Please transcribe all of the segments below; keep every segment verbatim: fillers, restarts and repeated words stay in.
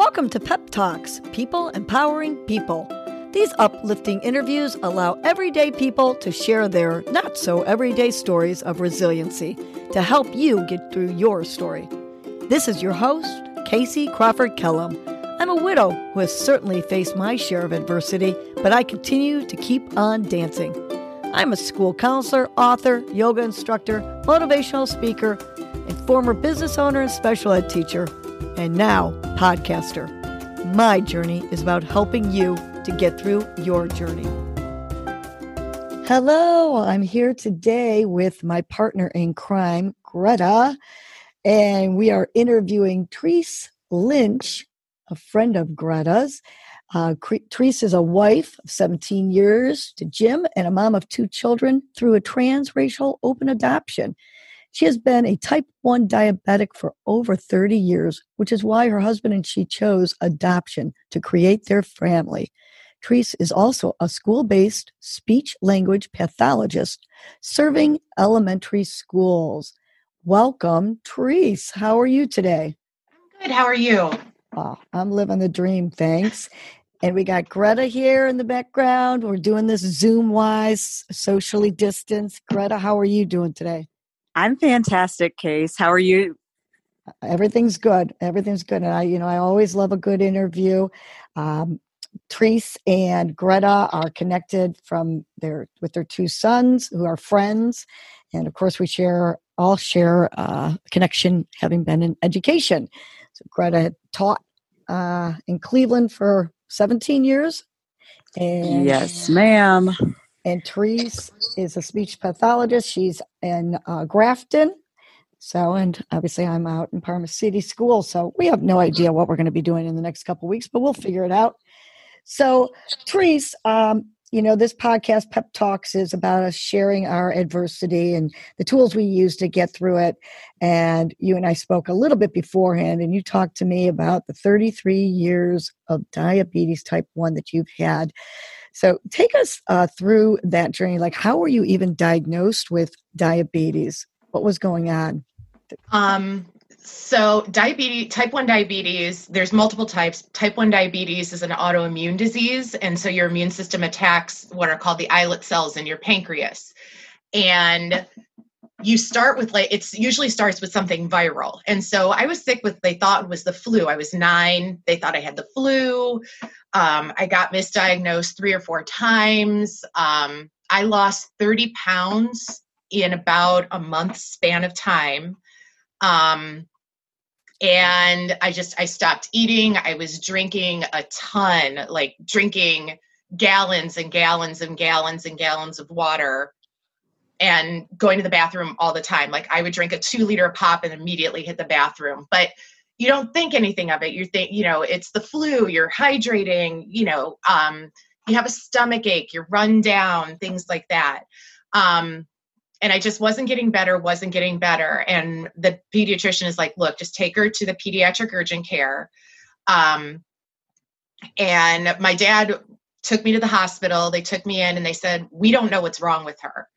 Welcome to Pep Talks, People Empowering People. These uplifting interviews allow everyday people to share their not-so-everyday stories of resiliency to help you get through your story. This is your host, Casey Crawford Kellum. I'm a widow who has certainly faced my share of adversity, but I continue to keep on dancing. I'm a school counselor, author, yoga instructor, motivational speaker, and former business owner and special ed teacher, and now podcaster. My journey is about helping you to get through your journey. Hello, I'm here today with my partner in crime, Greta, and we are interviewing Therese Lynch, a friend of Greta's. Uh, Therese is a wife of seventeen years to Jim and a mom of two children through a transracial open adoption. She has been a type one diabetic for over thirty years, which is why her husband and she chose adoption to create their family. Therese is also a school-based speech-language pathologist serving elementary schools. Welcome, Therese. How are you today? I'm good. How are you? Oh, I'm living the dream, thanks. And we got Greta here in the background. We're doing this Zoom-wise, socially distanced. Greta, how are you doing today? I'm fantastic, Case. How are you? Everything's good. Everything's good. And I, you know, I always love a good interview. Um, Therese and Greta are connected from their with their two sons who are friends. And of course, we share all share a uh, connection having been in education. So Greta had taught uh, in Cleveland for seventeen years. And yes, ma'am. And Therese is a speech pathologist. She's in uh, Grafton. So, and obviously I'm out in Parma City School. So we have no idea what we're going to be doing in the next couple of weeks, but we'll figure it out. So Therese, um, you know, this podcast, Pep Talks, is about us sharing our adversity and the tools we use to get through it. And you and I spoke a little bit beforehand, and you talked to me about the thirty-three years of diabetes type one that you've had. So take us uh, through that journey. Like, how were you even diagnosed with diabetes? What was going on? Um, so diabetes, type one diabetes, there's multiple types. Type one diabetes is an autoimmune disease. And so your immune system attacks what are called the islet cells in your pancreas. And you start with, like, it's usually starts with something viral. And so I was sick with, they thought was the flu. I was nine. They thought I had the flu. Um, I got misdiagnosed three or four times. Um, I lost thirty pounds in about a month's span of time. Um, and I just, I stopped eating. I was drinking a ton, like drinking gallons and gallons and gallons and gallons of water and going to the bathroom all the time. Like, I would drink a two liter pop and immediately hit the bathroom, but you don't think anything of it. You think, you know, it's the flu, you're hydrating, you know, um, you have a stomach ache, you're run down, things like that. Um, and I just wasn't getting better, wasn't getting better. And the pediatrician is like, look, just take her to the pediatric urgent care. Um, and my dad took me to the hospital. They took me in and they said, we don't know what's wrong with her.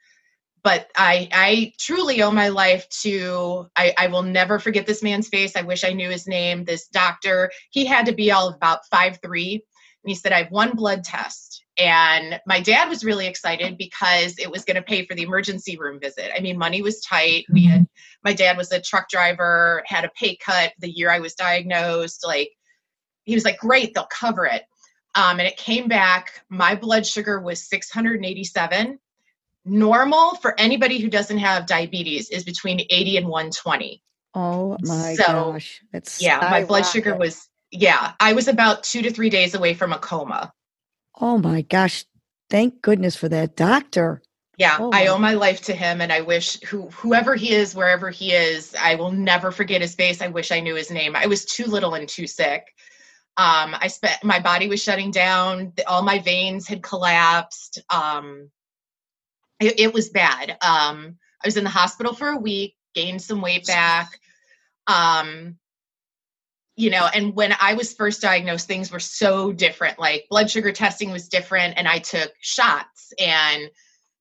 But I, I truly owe my life to, I, I will never forget this man's face. I wish I knew his name. This doctor, he had to be all about five three. And he said, I have one blood test. And my dad was really excited because it was going to pay for the emergency room visit. I mean, money was tight. We had, my dad was a truck driver, had a pay cut the year I was diagnosed. Like, he was like, great, they'll cover it. Um, and it came back. My blood sugar was six hundred eighty-seven. Normal for anybody who doesn't have diabetes is between eighty and one twenty. Oh my so, gosh. It's yeah, my blood sugar was, yeah, I was about two to three days away from a coma. Oh my gosh. Thank goodness for that doctor. Yeah, oh I owe my life to him. And I wish who, whoever he is, wherever he is, I will never forget his face. I wish I knew his name. I was too little and too sick. Um, I spent, my body was shutting down. All my veins had collapsed. Um, It, it was bad. Um, I was in the hospital for a week, gained some weight back. Um, you know, and when I was first diagnosed, things were so different. Like, blood sugar testing was different and I took shots, and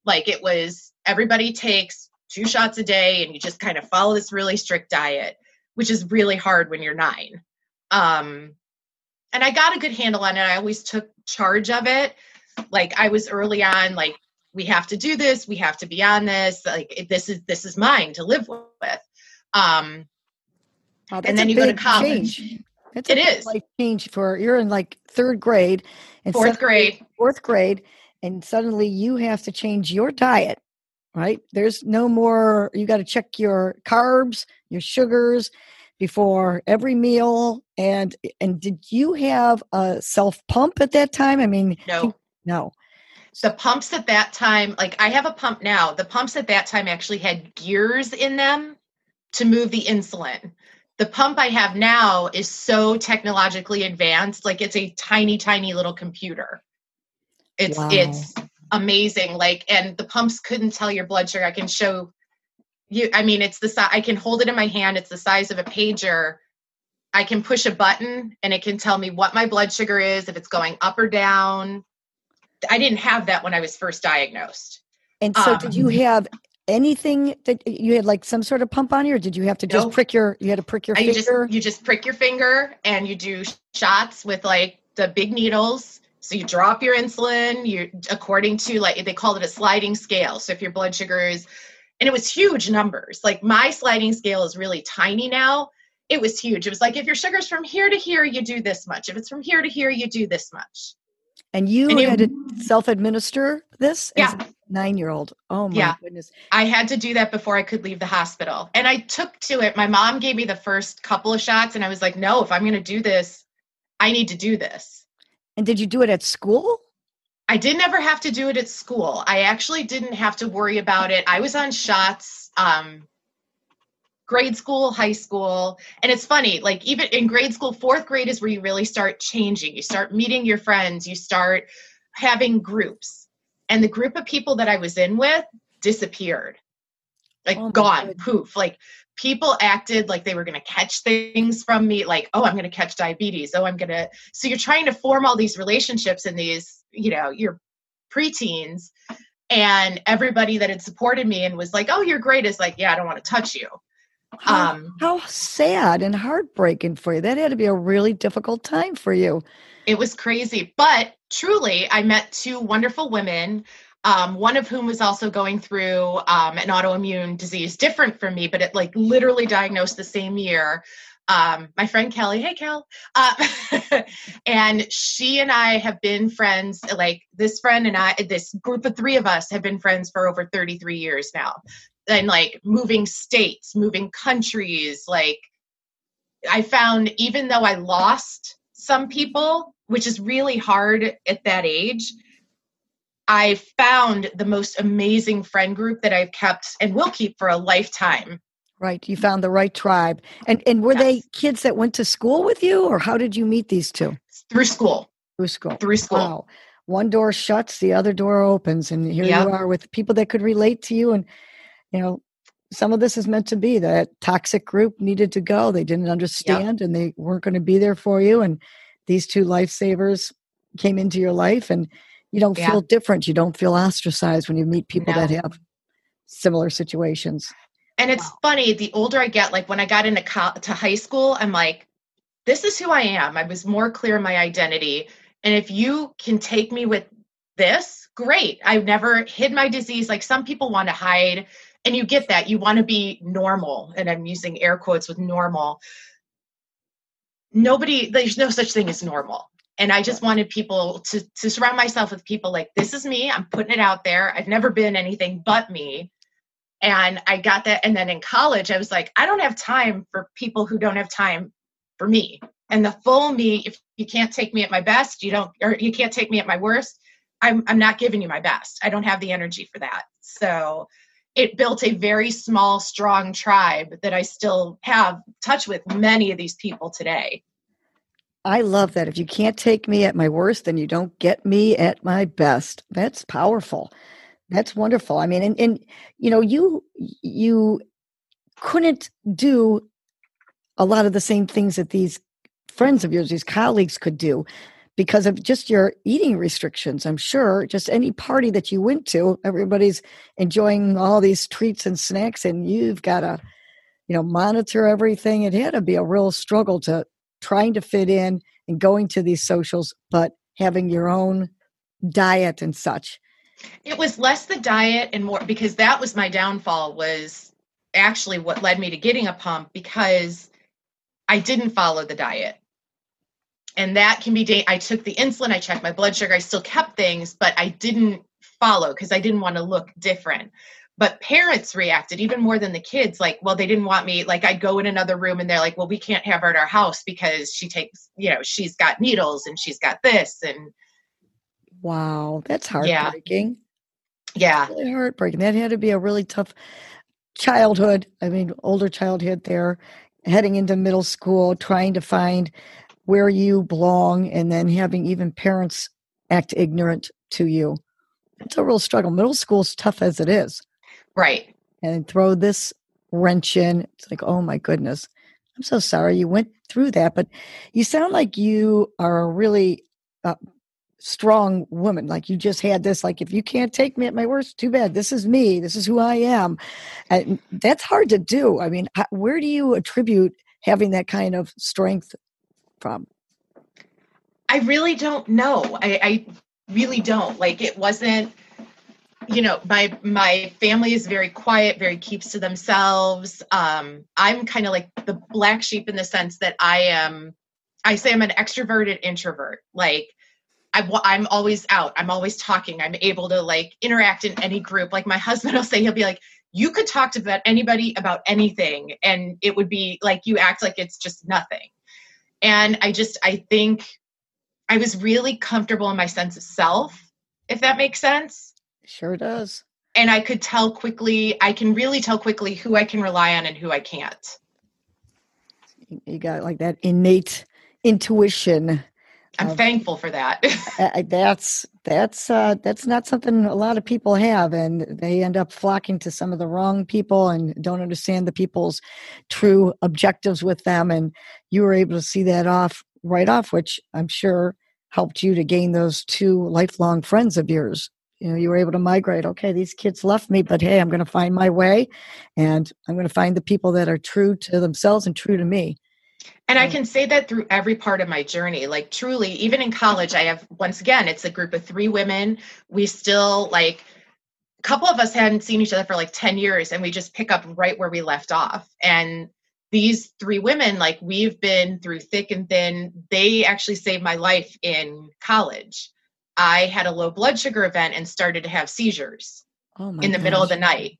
like, it was, everybody takes two shots a day and you just kind of follow this really strict diet, which is really hard when you're nine. Um, and I got a good handle on it. I always took charge of it. Like I was early on, like, we have to do this. We have to be on this. Like this is, this is mine to live with. Um, wow, and then you go to college. Change. That's it is life change for, you're in like third grade and fourth suddenly, grade, fourth grade. And suddenly you have to change your diet, right? There's no more, you got to check your carbs, your sugars before every meal. And, and did you have a self pump at that time? I mean, no, no. The pumps at that time, like I have a pump now, the pumps at that time actually had gears in them to move the insulin. The pump I have now is so technologically advanced. Like it's a tiny, tiny little computer. It's, wow. It's amazing. Like, and the pumps couldn't tell your blood sugar. I can show you, I mean, it's the size, I can hold it in my hand. It's the size of a pager. I can push a button and it can tell me what my blood sugar is, if it's going up or down. I didn't have that when I was first diagnosed. And so um, did you have anything that you had like some sort of pump on you, or did you have to just nope. prick your, you had to prick your and finger? You just, you just prick your finger and you do shots with like the big needles. So you drop your insulin, you according to like, they called it a sliding scale. So if your blood sugar is, and it was huge numbers. Like my sliding scale is really tiny now. It was huge. It was like, if your sugar's from here to here, you do this much. If it's from here to here, you do this much. And you and it, had to self-administer this yeah. as a nine-year-old. Oh, my yeah. goodness. I had to do that before I could leave the hospital. And I took to it. My mom gave me the first couple of shots, and I was like, no, if I'm going to do this, I need to do this. And did you do it at school? I didn't ever have to do it at school. I actually didn't have to worry about it. I was on shots, um, grade school, high school. And it's funny, like even in grade school, fourth grade is where you really start changing. You start meeting your friends, you start having groups. And the group of people that I was in with disappeared, like oh gone, goodness. Poof. Like people acted like they were going to catch things from me. Like, oh, I'm going to catch diabetes. Oh, I'm going to. So you're trying to form all these relationships in these, you know, your preteens, and everybody that had supported me and was like, oh, you're great is like, yeah, I don't want to touch you. How, um, how sad and heartbreaking for you. That had to be a really difficult time for you. It was crazy, but truly I met two wonderful women. Um, one of whom was also going through, um, an autoimmune disease different from me, but it like literally diagnosed the same year. Um, my friend Kelly, hey Kel, uh, and she and I have been friends, like this friend and I, this group of three of us have been friends for over thirty-three years now. And like moving states, moving countries, like I found even though I lost some people, which is really hard at that age, I found the most amazing friend group that I've kept and will keep for a lifetime. Right. You found the right tribe. And and were yes. they kids that went to school with you, or how did you meet these two? Through school. Through school. Through school. Wow. One door shuts, the other door opens, and here yep. you are with people that could relate to you. And you know, some of this is meant to be that toxic group needed to go. They didn't understand yep. and they weren't going to be there for you. And these two lifesavers came into your life, and you don't yeah. feel different. You don't feel ostracized when you meet people no. that have similar situations. And it's wow. funny, the older I get, like when I got into co- to high school, I'm like, this is who I am. I was more clear in my identity. And if you can take me with this, great. I've never hid my disease. Like some people want to hide. And you get that. You want to be normal. And I'm using air quotes with normal. Nobody, there's no such thing as normal. And I just wanted people to, to surround myself with people like, this is me. I'm putting it out there. I've never been anything but me. And I got that. And then in college, I was like, I don't have time for people who don't have time for me. And the full me, if you can't take me at my best, you don't, or you can't take me at my worst. I'm I'm not giving you my best. I don't have the energy for that. So it built a very small, strong tribe that I still have touch with many of these people today. I love that. If you can't take me at my worst, then you don't get me at my best. That's powerful. That's wonderful. I mean, and, and you know, you, you couldn't do a lot of the same things that these friends of yours, these colleagues could do because of just your eating restrictions, I'm sure. Just any party that you went to, everybody's enjoying all these treats and snacks, and you've got to, you know, monitor everything. It had to be a real struggle to trying to fit in and going to these socials, but having your own diet and such. It was less the diet and more, because that was my downfall, was actually what led me to getting a pump, because I didn't follow the diet. And that can be, da- I took the insulin, I checked my blood sugar, I still kept things, but I didn't follow because I didn't want to look different. But parents reacted even more than the kids. Like, well, they didn't want me, like I'd go in another room and they're like, well, we can't have her at our house because she takes, you know, she's got needles and she's got this. And wow, that's heartbreaking. Yeah. That's really heartbreaking. That had to be a really tough childhood. I mean, older childhood there, heading into middle school, trying to find where you belong, and then having even parents act ignorant to you. It's a real struggle. Middle school's tough as it is. Right. And throw this wrench in. It's like, oh my goodness. I'm so sorry you went through that, but you sound like you are a really uh, strong woman. Like you just had this, like, if you can't take me at my worst, too bad. This is me. This is who I am. And that's hard to do. I mean, where do you attribute having that kind of strength from? I really don't know. I, I really don't. Like, it wasn't, you know, my, my family is very quiet, very keeps to themselves. Um, I'm kind of like the black sheep in the sense that I am, I say I'm an extroverted introvert. Like I, I'm always out. I'm always talking. I'm able to like interact in any group. Like my husband will say, he'll be like, you could talk to about anybody about anything. And it would be like, you act like it's just nothing. And I just, I think I was really comfortable in my sense of self, if that makes sense. Sure does. And I could tell quickly, I can really tell quickly who I can rely on and who I can't. You got like that innate intuition. I'm of, thankful for that. I, that's, that's, uh, that's not something a lot of people have, and they end up flocking to some of the wrong people and don't understand the people's true objectives with them. And you were able to see that off right off, which I'm sure helped you to gain those two lifelong friends of yours. You know, you were able to migrate. Okay, these kids left me, but hey, I'm going to find my way, and I'm going to find the people that are true to themselves and true to me. And I can say that through every part of my journey, like truly, even in college, I have, once again, it's a group of three women. We still like, a couple of us hadn't seen each other for like ten years, and we just pick up right where we left off. And these three women, like we've been through thick and thin. They actually saved my life in college. I had a low blood sugar event and started to have seizures oh my in the gosh. middle of the night.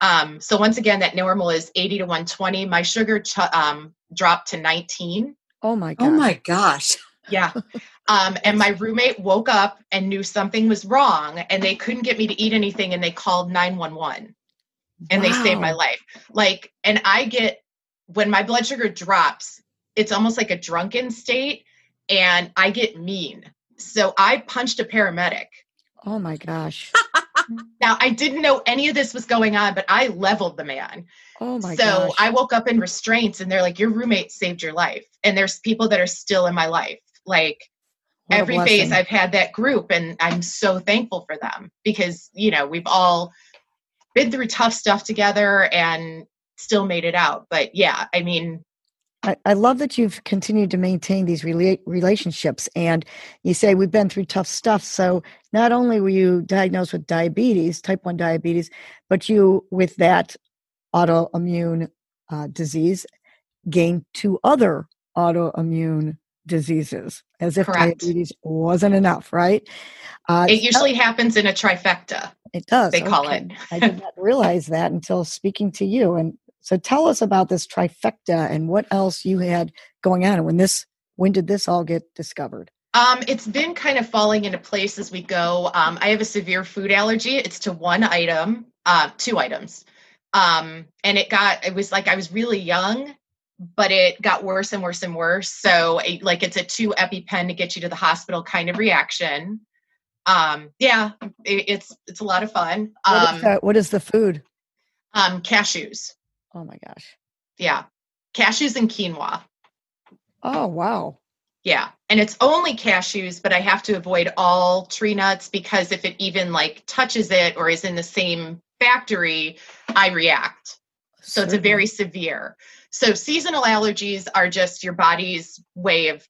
Um, so once again, that normal is eighty to one twenty. My sugar ch- um, dropped to nineteen. Oh my gosh. Oh my gosh. Yeah. Um, and my roommate woke up and knew something was wrong, and they couldn't get me to eat anything. And they called nine one one, and wow. they saved my life. Like, and I get, when my blood sugar drops, it's almost like a drunken state, and I get mean. So I punched a paramedic. Oh my gosh. Now, I didn't know any of this was going on, but I leveled the man. Oh my gosh. So I woke up in restraints, and they're like, your roommate saved your life. And there's people that are still in my life. Like every phase I've had that group, and I'm so thankful for them because, you know, we've all been through tough stuff together and still made it out. But yeah, I mean, I, I love that you've continued to maintain these rela- relationships. And you say we've been through tough stuff. So not only were you diagnosed with diabetes, type one diabetes, but you, with that autoimmune uh, disease, gained two other autoimmune diseases, as if Correct. diabetes wasn't enough, right? Uh, it usually so- happens in a trifecta. It does. They okay. call it. I did not realize that until speaking to you. And so tell us about this trifecta and what else you had going on. And when this, when did this all get discovered? Um, it's been kind of falling into place as we go. Um, I have a severe food allergy. It's to one item, uh, two items. Um, and it got, it was like, I was really young, but it got worse and worse and worse. So it, like, it's a two EpiPen to get you to the hospital kind of reaction. Um, yeah, it, it's, it's a lot of fun. Um, what is, that, what is the food? Um, cashews. Oh my gosh. Yeah. Cashews and quinoa. Oh, wow. Yeah. And it's only cashews, but I have to avoid all tree nuts because if it even like touches it or is in the same factory, I react. So Certainly. It's a very severe. So seasonal allergies are just your body's way of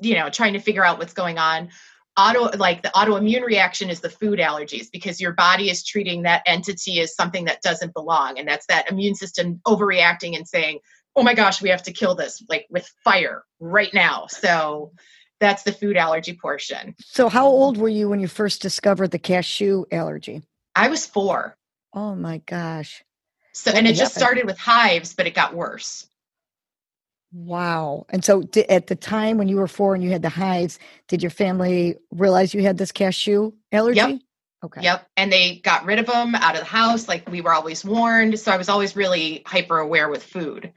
you know, trying to figure out what's going on. Auto, like the autoimmune reaction is the food allergies, because your body is treating that entity as something that doesn't belong. And that's that immune system overreacting and saying, oh my gosh, we have to kill this, like with fire right now. So that's the food allergy portion. So how old were you when you first discovered the cashew allergy? I was four. Oh my gosh. So, and it just started with hives, but it got worse. Wow. And so d- at the time when you were four and you had the hives, did your family realize you had this cashew allergy? Yep. Okay. Yep. And they got rid of them out of the house. Like, we were always warned. So I was always really hyper aware with food.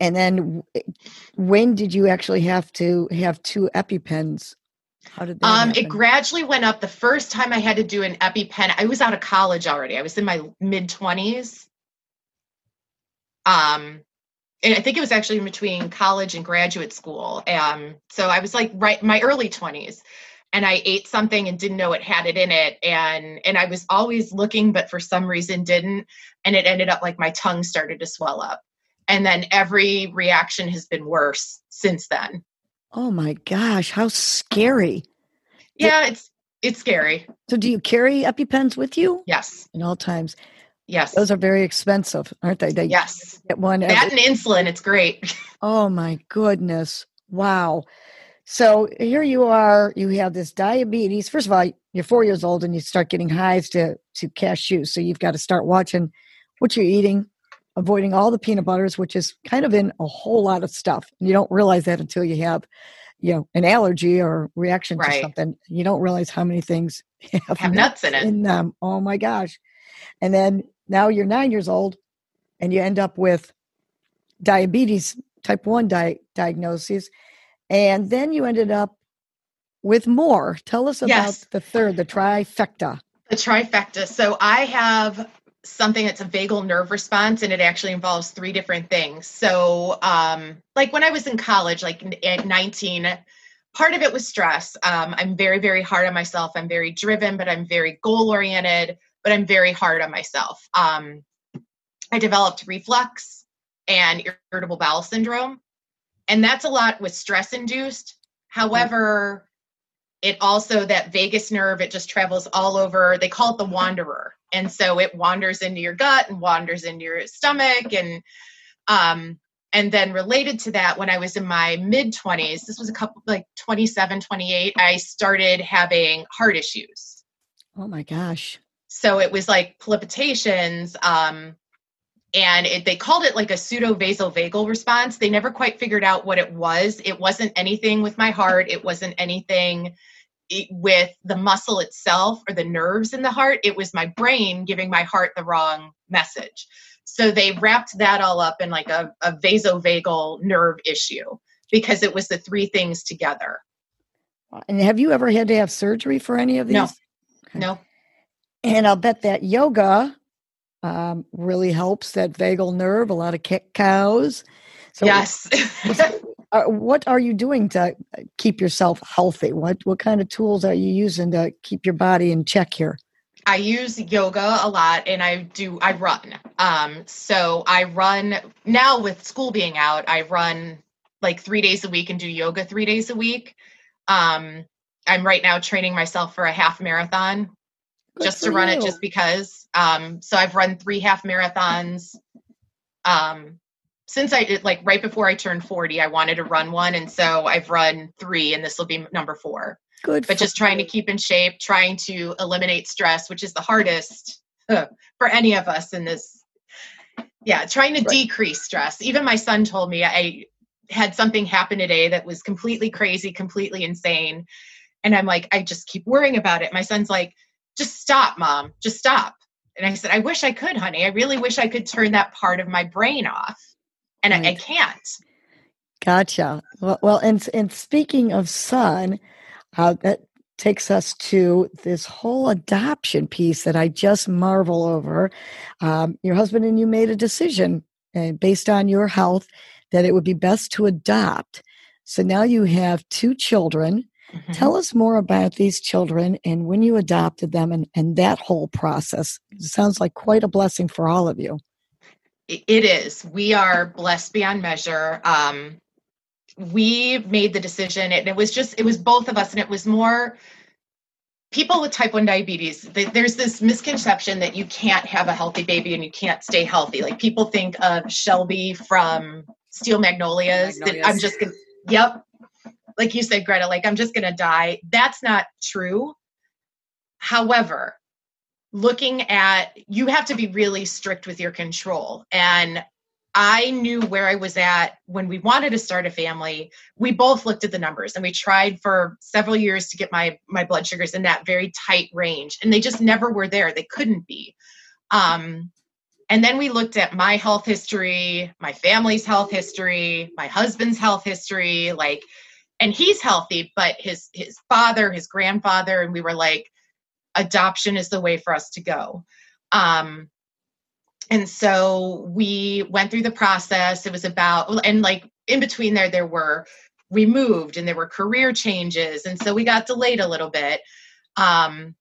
And then when did you actually have to have two EpiPens? How did that um, happen? It gradually went up. The first time I had to do an EpiPen, I was out of college already. I was in my mid twenties. Um, And I think it was actually in between college and graduate school. Um, so I was like right my early twenties, and I ate something and didn't know it had it in it. And, and I was always looking, but for some reason didn't. And it ended up like my tongue started to swell up, and then every reaction has been worse since then. Oh my gosh. How scary. Yeah. It, it's, it's scary. So do you carry EpiPens with you? Yes. At all times. Yes. Those are very expensive, aren't they? They yes. Get one every- that and insulin. It's great. Oh my goodness. Wow. So here you are, you have this diabetes. First of all, you're four years old and you start getting hives to, to cashews. So you've got to start watching what you're eating, avoiding all the peanut butters, which is kind of in a whole lot of stuff. And you don't realize that until you have, you know, an allergy or reaction right. to something. You don't realize how many things have, have nuts, nuts in it. In them. Oh my gosh. And then now you're nine years old and you end up with diabetes, type one di- diagnoses. And then you ended up with more. Tell us about yes. the third, the trifecta. The trifecta. So I have something that's a vagal nerve response, and it actually involves three different things. So um, like when I was in college, like at nineteen, part of it was stress. Um, I'm very, very hard on myself. I'm very driven, but I'm very goal-oriented. But I'm very hard on myself. Um, I developed reflux and irritable bowel syndrome. And that's a lot with stress induced. However, it also, that vagus nerve, it just travels all over. They call it the wanderer. And so it wanders into your gut and wanders into your stomach. And, um, and then related to that, when I was in my mid twenties, this was a couple, like twenty-seven, twenty-eight, I started having heart issues. Oh my gosh. So it was like palpitations, um, and it, they called it like a pseudo-vasovagal response. They never quite figured out what it was. It wasn't anything with my heart. It wasn't anything with the muscle itself or the nerves in the heart. It was my brain giving my heart the wrong message. So they wrapped that all up in like a, a vasovagal nerve issue, because it was the three things together. And have you ever had to have surgery for any of these? No, okay. no. And I'll bet that yoga um, really helps that vagal nerve, a lot of ca- cows. So yes. What are you doing to keep yourself healthy? What what kind of tools are you using to keep your body in check here? I use yoga a lot, and I do, I run. Um, so I run now with school being out, I run like three days a week and do yoga three days a week. Um, I'm right now training myself for a half marathon. Just to run it just because. Um, so I've run three half marathons. Um, since I did, like right before I turned forty, I wanted to run one. And so I've run three, and this will be number four. Good. But just trying to keep in shape, trying to eliminate stress, which is the hardest uh, for any of us in this. Yeah. Trying to right. decrease stress. Even my son told me I had something happen today that was completely crazy, completely insane. And I'm like, I just keep worrying about it. My son's like, just stop, Mom, just stop. And I said, I wish I could, honey. I really wish I could turn that part of my brain off. And right. I, I can't. Gotcha. Well, well, and, and speaking of son, uh, that takes us to this whole adoption piece that I just marvel over. Um, your husband and you made a decision uh, based on your health that it would be best to adopt. So now you have two children. Mm-hmm. Tell us more about these children and when you adopted them and, and that whole process. It sounds like quite a blessing for all of you. It is. We are blessed beyond measure. Um, we made the decision, and it was just, it was both of us, and it was more people with type one diabetes. They, there's this misconception that you can't have a healthy baby and you can't stay healthy. Like people think of Shelby from Steel Magnolias. Magnolias. That I'm just going to, yep. Like you said, Greta, like I'm just going to die. That's not true. However, looking at, you have to be really strict with your control. And I knew where I was at when we wanted to start a family. We both looked at the numbers and we tried for several years to get my, my blood sugars in that very tight range. And they just never were there. They couldn't be. Um, and then we looked at my health history, my family's health history, my husband's health history, like, and he's healthy, but his, his father, his grandfather. And we were like, adoption is the way for us to go. Um, And so we went through the process. It was about, and like in between there, there were, we moved and there were career changes. And so we got delayed a little bit. Um,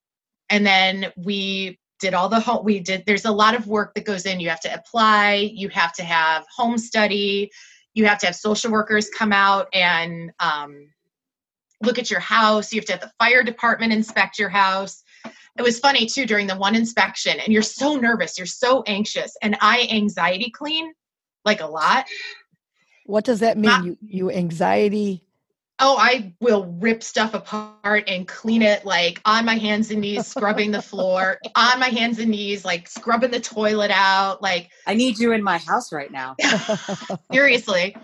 and then we did all the home, we did, there's a lot of work that goes in. You have to apply, you have to have home study, you have to have social workers come out and um, look at your house. You have to have the fire department inspect your house. It was funny too, during the one inspection, and you're so nervous, you're so anxious. And I anxiety clean like a lot. What does that mean? Uh, you, you anxiety? Oh, I will rip stuff apart and clean it like on my hands and knees, scrubbing the floor, on my hands and knees, like scrubbing the toilet out. Like I need you in my house right now. Seriously.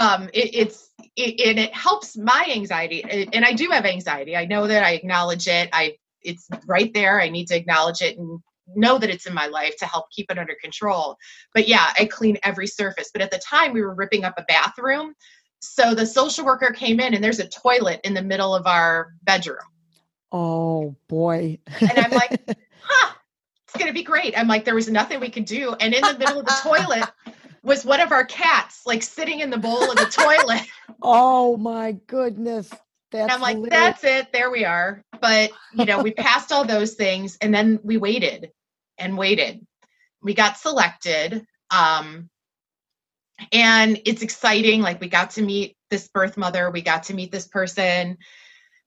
Um, it, it's, it, and it helps my anxiety. And I do have anxiety. I know that, I acknowledge it. I, It's right there. I need to acknowledge it and know that it's in my life to help keep it under control. But yeah, I clean every surface. But at the time we were ripping up a bathroom. So the social worker came in and there's a toilet in the middle of our bedroom. Oh boy. And I'm like, huh, it's going to be great. I'm like, there was nothing we could do. And in the middle of the toilet was one of our cats, like sitting in the bowl of the toilet. Oh my goodness. That's and I'm like, hilarious. That's it. There we are. But, you know, we passed all those things and then we waited and waited. We got selected. Um, and it's exciting. Like we got to meet this birth mother. We got to meet this person.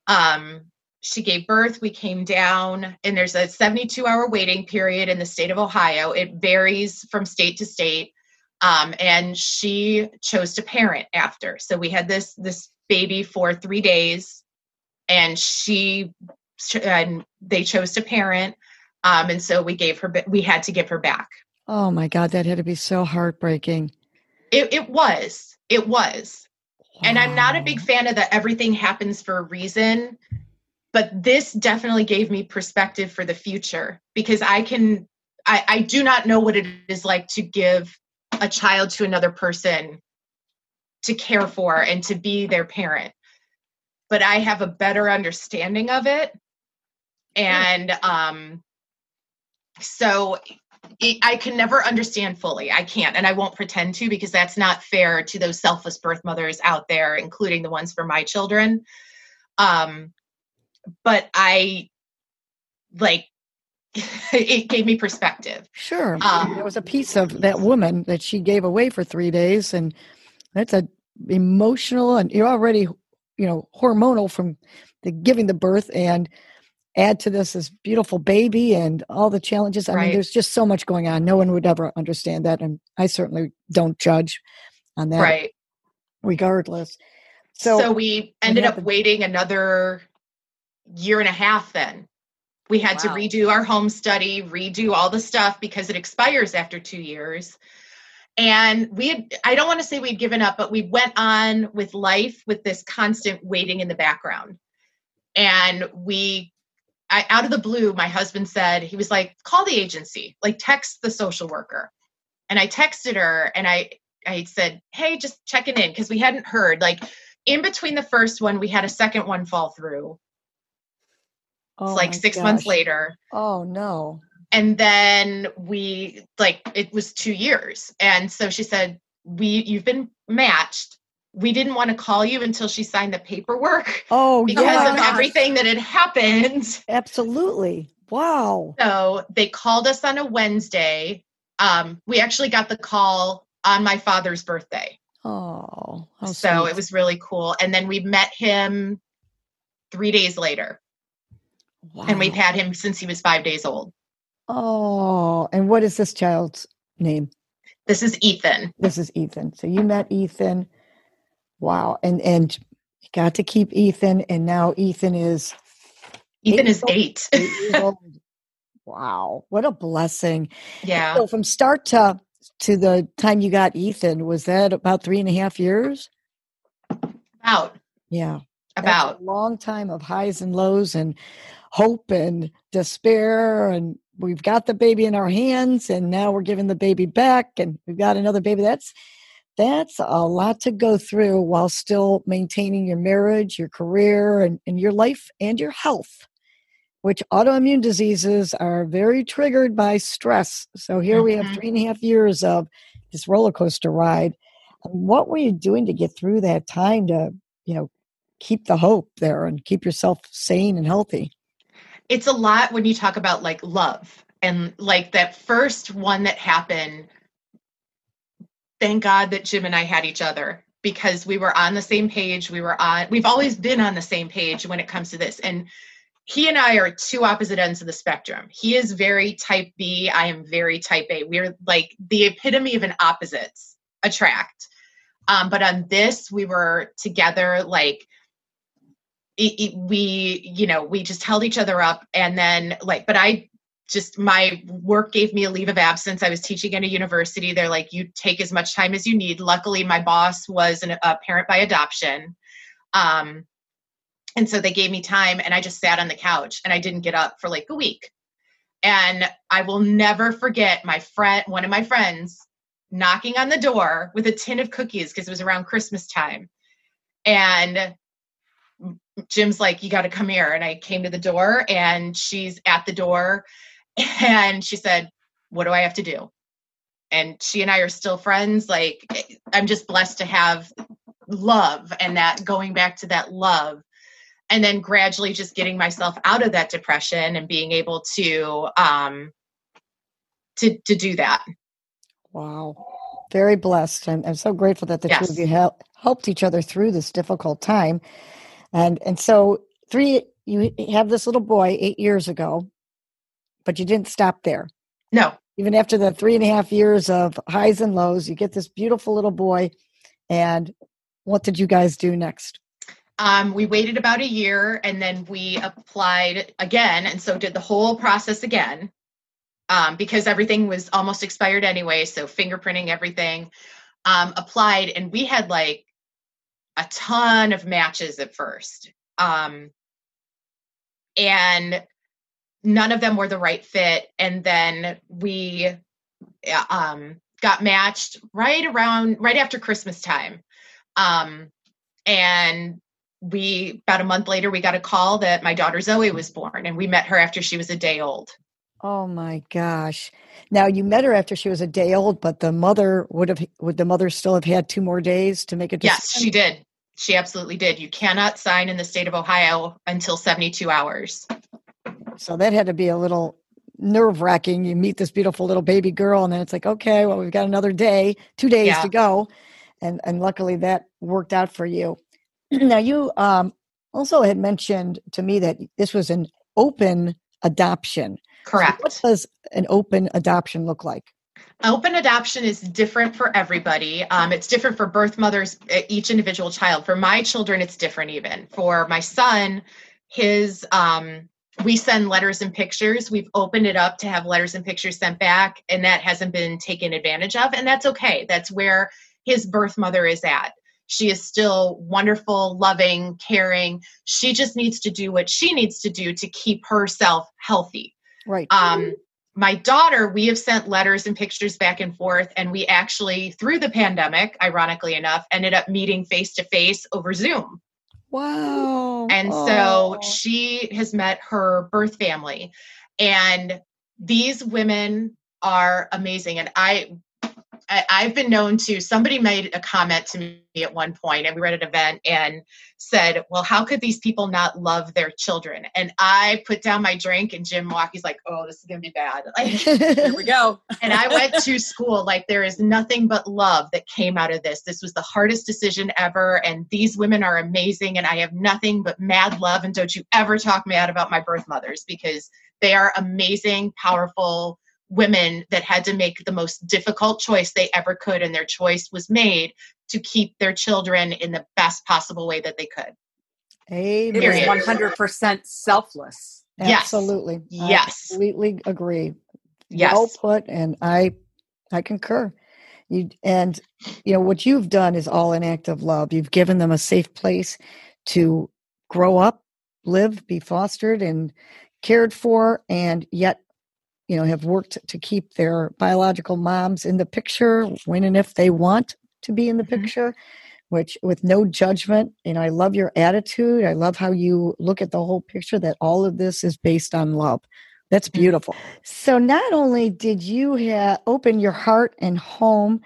Um, she gave birth. We came down and there's a seventy-two hour waiting period in the state of Ohio. It varies from state to state. Um, and she chose to parent after. So we had this, this, baby for three days and she, and they chose to parent. Um, and so we gave her, we had to give her back. Oh my God. That had to be so heartbreaking. It, it was, it was. Wow. And I'm not a big fan of that. Everything happens for a reason, but this definitely gave me perspective for the future because I can, I, I do not know what it is like to give a child to another person to care for and to be their parent, but I have a better understanding of it. And, um, so it, I can never understand fully. I can't, and I won't pretend to, because that's not fair to those selfless birth mothers out there, including the ones for my children. Um, but I like, it gave me perspective. Sure. Um, there was a piece of that woman that she gave away for three days and that's a emotional, and you're already, you know, hormonal from the giving the birth, and add to this this beautiful baby and all the challenges. I right. mean, there's just so much going on. No one would ever understand that, and I certainly don't judge on that. Right. Regardless. So, so we ended up waiting another year and a half then. We had wow. to redo our home study, redo all the stuff because it expires after two years. And we had, I don't want to say we'd given up, but we went on with life with this constant waiting in the background. And we, I, out of the blue, my husband said, he was like, call the agency, like text the social worker. And I texted her and I, I said, hey, just checking in. Cause we hadn't heard, like in between the first one, we had a second one fall through. Oh, it's like six gosh. months later. Oh no. And then we, like, it was two years. And so she said, we, you've been matched. We didn't want to call you until she signed the paperwork. Oh, because yeah. of everything that had happened. Absolutely. Wow. So they called us on a Wednesday. Um, we actually got the call on my father's birthday. Oh, how so sweet. It was really cool. And then we met him three days later. Wow. And we've had him since he was five days old. Oh, and what is this child's name? This is Ethan. This is Ethan. So you met Ethan. Wow. And and you got to keep Ethan. And now Ethan is... Ethan eight is eight. eight Wow. What a blessing. Yeah. So from start to, to the time you got Ethan, was that about three and a half years? About. Yeah. About. That's a long time of highs and lows and hope and despair, and we've got the baby in our hands and now we're giving the baby back and we've got another baby. That's that's a lot to go through while still maintaining your marriage, your career, and, and your life and your health, which autoimmune diseases are very triggered by stress. So here mm-hmm. we have three and a half years of this roller coaster ride. What were you doing to get through that time to, you know, keep the hope there and keep yourself sane and healthy? It's a lot when you talk about like love and like that first one that happened. Thank God that Jim and I had each other, because we were on the same page. We were on, we've always been on the same page when it comes to this. And he and I are two opposite ends of the spectrum. He is very type B. I am very type A. We're like the epitome of an opposites attract. Um, but on this, we were together, like, we, you know, we just held each other up. And then like, but I just, my work gave me a leave of absence. I was teaching at a university. They're like, you take as much time as you need. Luckily my boss was an, a parent by adoption. Um, and so they gave me time and I just sat on the couch and I didn't get up for like a week. And I will never forget my friend, one of my friends knocking on the door with a tin of cookies, 'cause it was around Christmas time. And Jim's like, you got to come here. And I came to the door and she's at the door and she said, what do I have to do? And she and I are still friends. Like, I'm just blessed to have love and that going back to that love. And then gradually just getting myself out of that depression and being able to, um, to, to do that. Wow. Very blessed. I'm, I'm so grateful that the yes. two of you help, helped each other through this difficult time. And and so three, you have this little boy eight years ago, but you didn't stop there. No. Even after the three and a half years of highs and lows, you get this beautiful little boy. And what did you guys do next? Um, we waited about a year and then we applied again. And so did the whole process again, um, because everything was almost expired anyway. So fingerprinting, everything, um, applied. And we had like a ton of matches at first. Um, and none of them were the right fit. And then we um, got matched right around, right after Christmas time. Um, and we, about a month later, we got a call that my daughter Zoe was born, and we met her after she was a day old. Oh my gosh. Now you met her after she was a day old, but the mother would have, would the mother still have had two more days to make a decision? Yes, she did. She absolutely did. You cannot sign in the state of Ohio until seventy-two hours. So that had to be a little nerve wracking. You meet this beautiful little baby girl and then it's like, okay, well, we've got another day, two days yeah. to go. And and luckily that worked out for you. Now you um, also had mentioned to me that this was an open adoption. Correct. So what does an open adoption look like? Open adoption is different for everybody. Um, it's different for birth mothers, each individual child. For my children, it's different even. For my son, his, um, we send letters and pictures. We've opened it up to have letters and pictures sent back, and that hasn't been taken advantage of. And that's okay. That's where his birth mother is at. She is still wonderful, loving, caring. She just needs to do what she needs to do to keep herself healthy. Right. Um, my daughter, we have sent letters and pictures back and forth, and we actually, through the pandemic, ironically enough, ended up meeting face to face over Zoom. Wow. And oh. so she has met her birth family, and these women are amazing. And I, I, I've been known to, somebody made a comment to me at one point, and we were at an event and said, well, how could these people not love their children? And I put down my drink and Jim walked. He's like, oh, this is going to be bad. Like, here we go. And I went to school. Like, there is nothing but love that came out of this. This was the hardest decision ever. And these women are amazing. And I have nothing but mad love. And don't you ever talk mad about my birth mothers, because they are amazing, powerful women that had to make the most difficult choice they ever could. And their choice was made to keep their children in the best possible way that they could. Amen. It was one hundred percent selfless. Absolutely. Yes. I completely agree. Yes. Well put. And I, I concur. You, and you know, what you've done is all an act of love. You've given them a safe place to grow up, live, be fostered and cared for, and yet, you know, have worked to keep their biological moms in the picture when and if they want to be in the mm-hmm. picture, which with no judgment. You know, I love your attitude. I love how you look at the whole picture, that all of this is based on love. That's beautiful. Mm-hmm. So not only did you ha- open your heart and home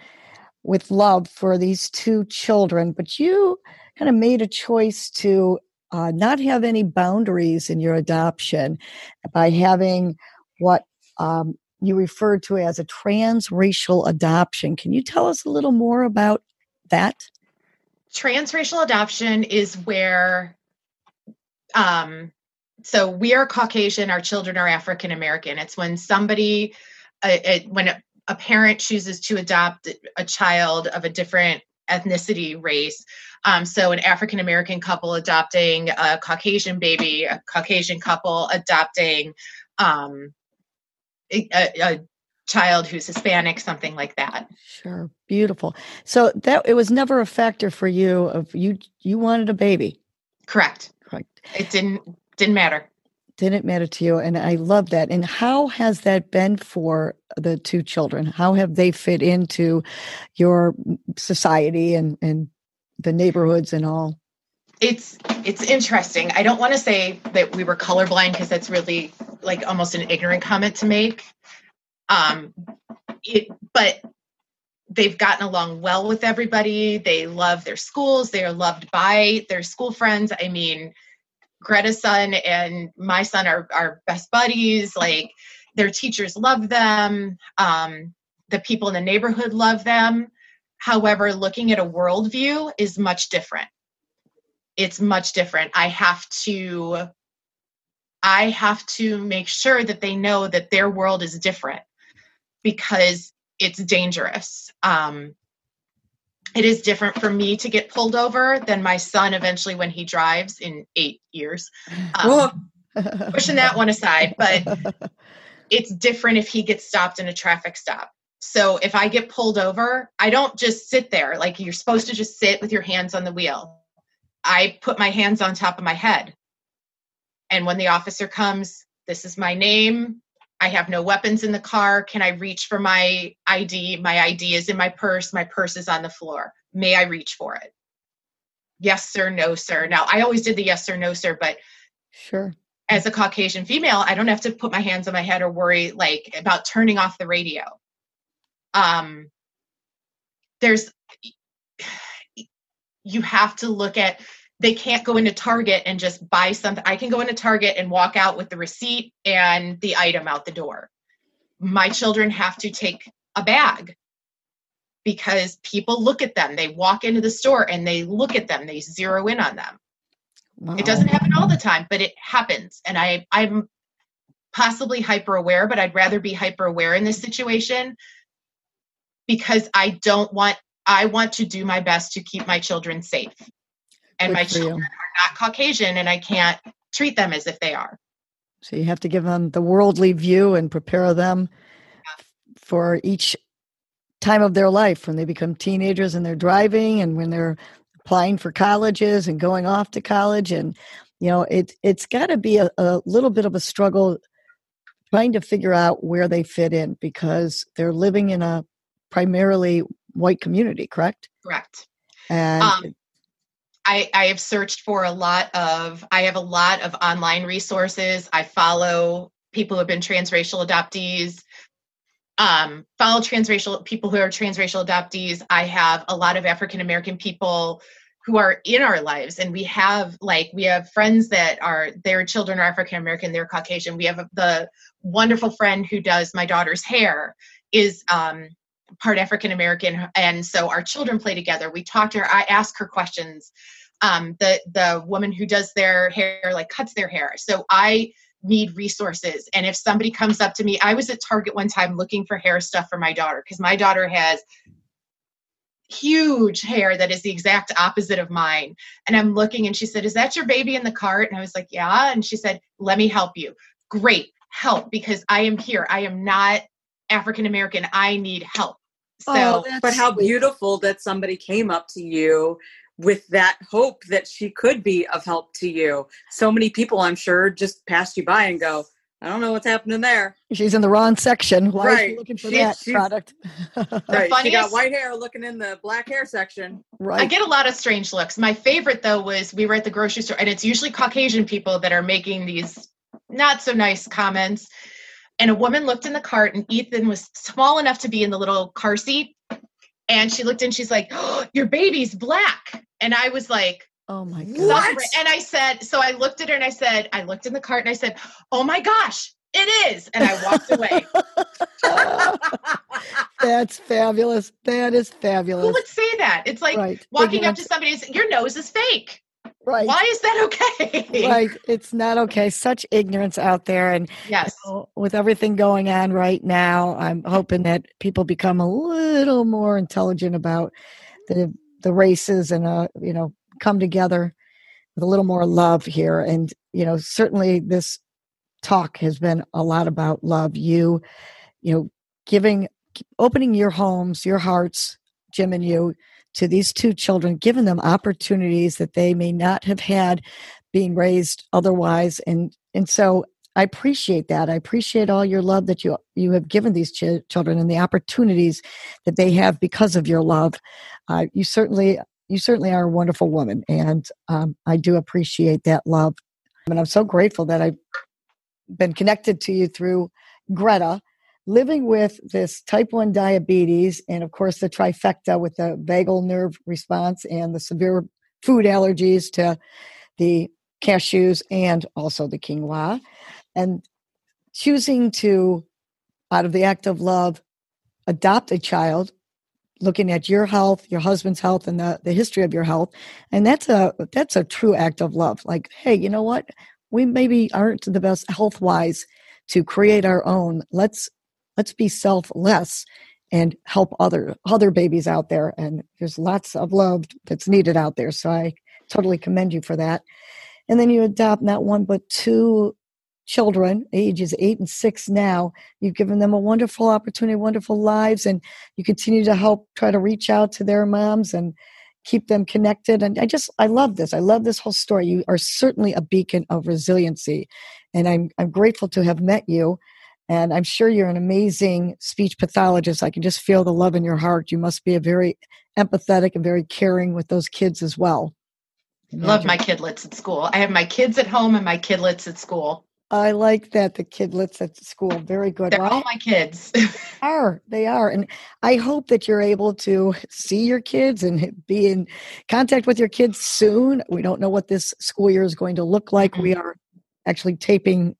with love for these two children, but you kind of made a choice to uh, not have any boundaries in your adoption by having what Um, you referred to as a transracial adoption. Can you tell us a little more about that? Transracial adoption is where, um, so we are Caucasian, our children are African-American. It's when somebody, uh, it, when a, a parent chooses to adopt a child of a different ethnicity, race. Um, so an African-American couple adopting a Caucasian baby, a Caucasian couple adopting, um, A, a child who's Hispanic, something like that. Sure. Beautiful. So that it was never a factor for you of you, you wanted a baby. Correct. Correct. It didn't, didn't matter. Didn't matter to you. And I love that. And how has that been for the two children? How have they fit into your society and, and the neighborhoods and all? It's, it's interesting. I don't want to say that we were colorblind, because that's really like almost an ignorant comment to make. Um, it, but they've gotten along well with everybody. They love their schools. They are loved by their school friends. I mean, Greta's son and my son are, are best buddies. Like, their teachers love them. Um, the people in the neighborhood love them. However, looking at a worldview is much different. It's much different. I have to I have to make sure that they know that their world is different, because it's dangerous. Um, it is different for me to get pulled over than my son eventually when he drives in eight years. Um, pushing that one aside, but it's different if he gets stopped in a traffic stop. So if I get pulled over, I don't just sit there. Like, you're supposed to just sit with your hands on the wheel. I put my hands on top of my head. And when the officer comes, this is my name. I have no weapons in the car. Can I reach for my I D? My I D is in my purse. My purse is on the floor. May I reach for it? Yes, sir. No, sir. Now, I always did the yes, sir, no, sir. But sure, as a Caucasian female, I don't have to put my hands on my head or worry like about turning off the radio. Um, there's... You have to look at, they can't go into Target and just buy something. I can go into Target and walk out with the receipt and the item out the door. My children have to take a bag because people look at them. They walk into the store and they look at them. They zero in on them. Wow. It doesn't happen all the time, but it happens. And I, I'm possibly hyper aware, but I'd rather be hyper aware in this situation, because I don't want I want to do my best to keep my children safe, and my children you. are not Caucasian, and I can't treat them as if they are. So you have to give them the worldly view and prepare them yeah. for each time of their life, when they become teenagers and they're driving, and when they're applying for colleges and going off to college. And, you know, it, it's got to be a, a little bit of a struggle trying to figure out where they fit in, because they're living in a primarily white community, correct? Correct. And um, I, I have searched for a lot of, I have a lot of online resources. I follow people who have been transracial adoptees. um, follow transracial people who are transracial adoptees. I have a lot of African-American people who are in our lives. And we have like, we have friends that are, their children are African-American, they're Caucasian. We have the wonderful friend who does my daughter's hair is um, part African-American. And so our children play together. We talk to her, I ask her questions. Um, the, the woman who does their hair, like cuts their hair. So I need resources. And if somebody comes up to me, I was at Target one time looking for hair stuff for my daughter, because my daughter has huge hair that is the exact opposite of mine. And I'm looking and she said, is that your baby in the cart? And I was like, yeah. And she said, let me help you. Great, help, because I am here. I am not African-American. I need help. So, oh, but how beautiful that somebody came up to you with that hope that she could be of help to you. So many people, I'm sure, just passed you by and go, I don't know what's happening there. She's in the wrong section. Why right. is she looking for she, that she, product? Right. Funniest, she got white hair looking in the black hair section. Right. I get a lot of strange looks. My favorite, though, was we were at the grocery store, and it's usually Caucasian people that are making these not so nice comments. And a woman looked in the cart, and Ethan was small enough to be in the little car seat. And she looked in, she's like, oh, your baby's black. And I was like, oh my God. What? And I said, so I looked at her and I said, I looked in the cart and I said, oh my gosh, it is. And I walked away. uh, that's fabulous. That is fabulous. Who would say that? It's like right. walking up to somebody and saying, your nose is fake. Right. Why is that okay? Right. It's not okay. Such ignorance out there. And yes, you know, with everything going on right now, I'm hoping that people become a little more intelligent about the the races and, uh, you know, come together with a little more love here. And, you know, certainly this talk has been a lot about love. You, you know, giving, opening your homes, your hearts, Jim and you, to these two children, giving them opportunities that they may not have had being raised otherwise. And and so I appreciate that. I appreciate all your love that you you have given these ch- children and the opportunities that they have because of your love. Uh, you certainly you certainly are a wonderful woman, and um, I do appreciate that love. And I'm so grateful that I've been connected to you through Greta, living with this type one diabetes and, of course, the trifecta with the vagal nerve response and the severe food allergies to the cashews and also the quinoa, and choosing to, out of the act of love, adopt a child, looking at your health, your husband's health, and the, the history of your health. And that's a that's a true act of love. Like, hey, you know what? We maybe aren't the best health-wise to create our own. Let's Let's be selfless and help other other babies out there. And there's lots of love that's needed out there. So I totally commend you for that. And then you adopt not one, but two children, ages eight and six now. You've given them a wonderful opportunity, wonderful lives, and you continue to help try to reach out to their moms and keep them connected. And I just, I love this. I love this whole story. You are certainly a beacon of resiliency. And I'm I'm grateful to have met you. And I'm sure you're an amazing speech pathologist. I can just feel the love in your heart. You must be a very empathetic and very caring with those kids as well. Imagine. Love my kidlets at school. I have my kids at home and my kidlets at school. I like that, the kidlets at school. Very good. They're well, all my kids. They are. They are. And I hope that you're able to see your kids and be in contact with your kids soon. We don't know what this school year is going to look like. Mm-hmm. We are actually taping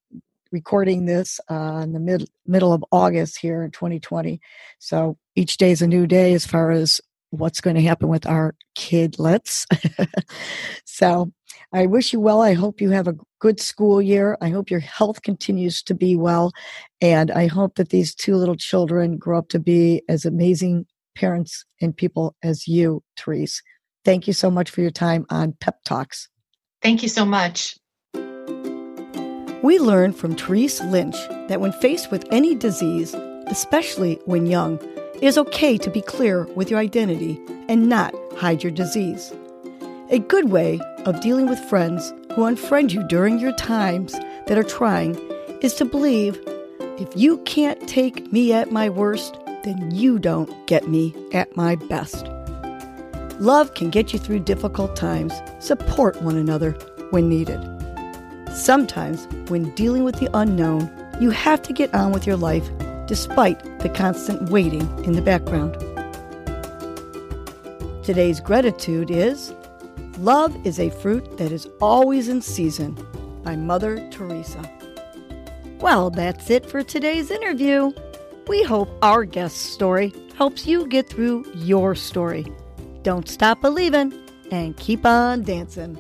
recording this uh, in the mid, middle of August here in twenty twenty. So each day is a new day as far as what's going to happen with our kidlets. So I wish you well. I hope you have a good school year. I hope your health continues to be well. And I hope that these two little children grow up to be as amazing parents and people as you, Therese. Thank you so much for your time on Pep Talks. Thank you so much. We learned from Therese Lynch that when faced with any disease, especially when young, it is okay to be clear with your identity and not hide your disease. A good way of dealing with friends who unfriend you during your times that are trying is to believe, if you can't take me at my worst, then you don't get me at my best. Love can get you through difficult times. Support one another when needed. Sometimes, when dealing with the unknown, you have to get on with your life despite the constant waiting in the background. Today's gratitude is Love is a Fruit That Is Always in Season by Mother Teresa. Well, that's it for today's interview. We hope our guest's story helps you get through your story. Don't stop believing and keep on dancing.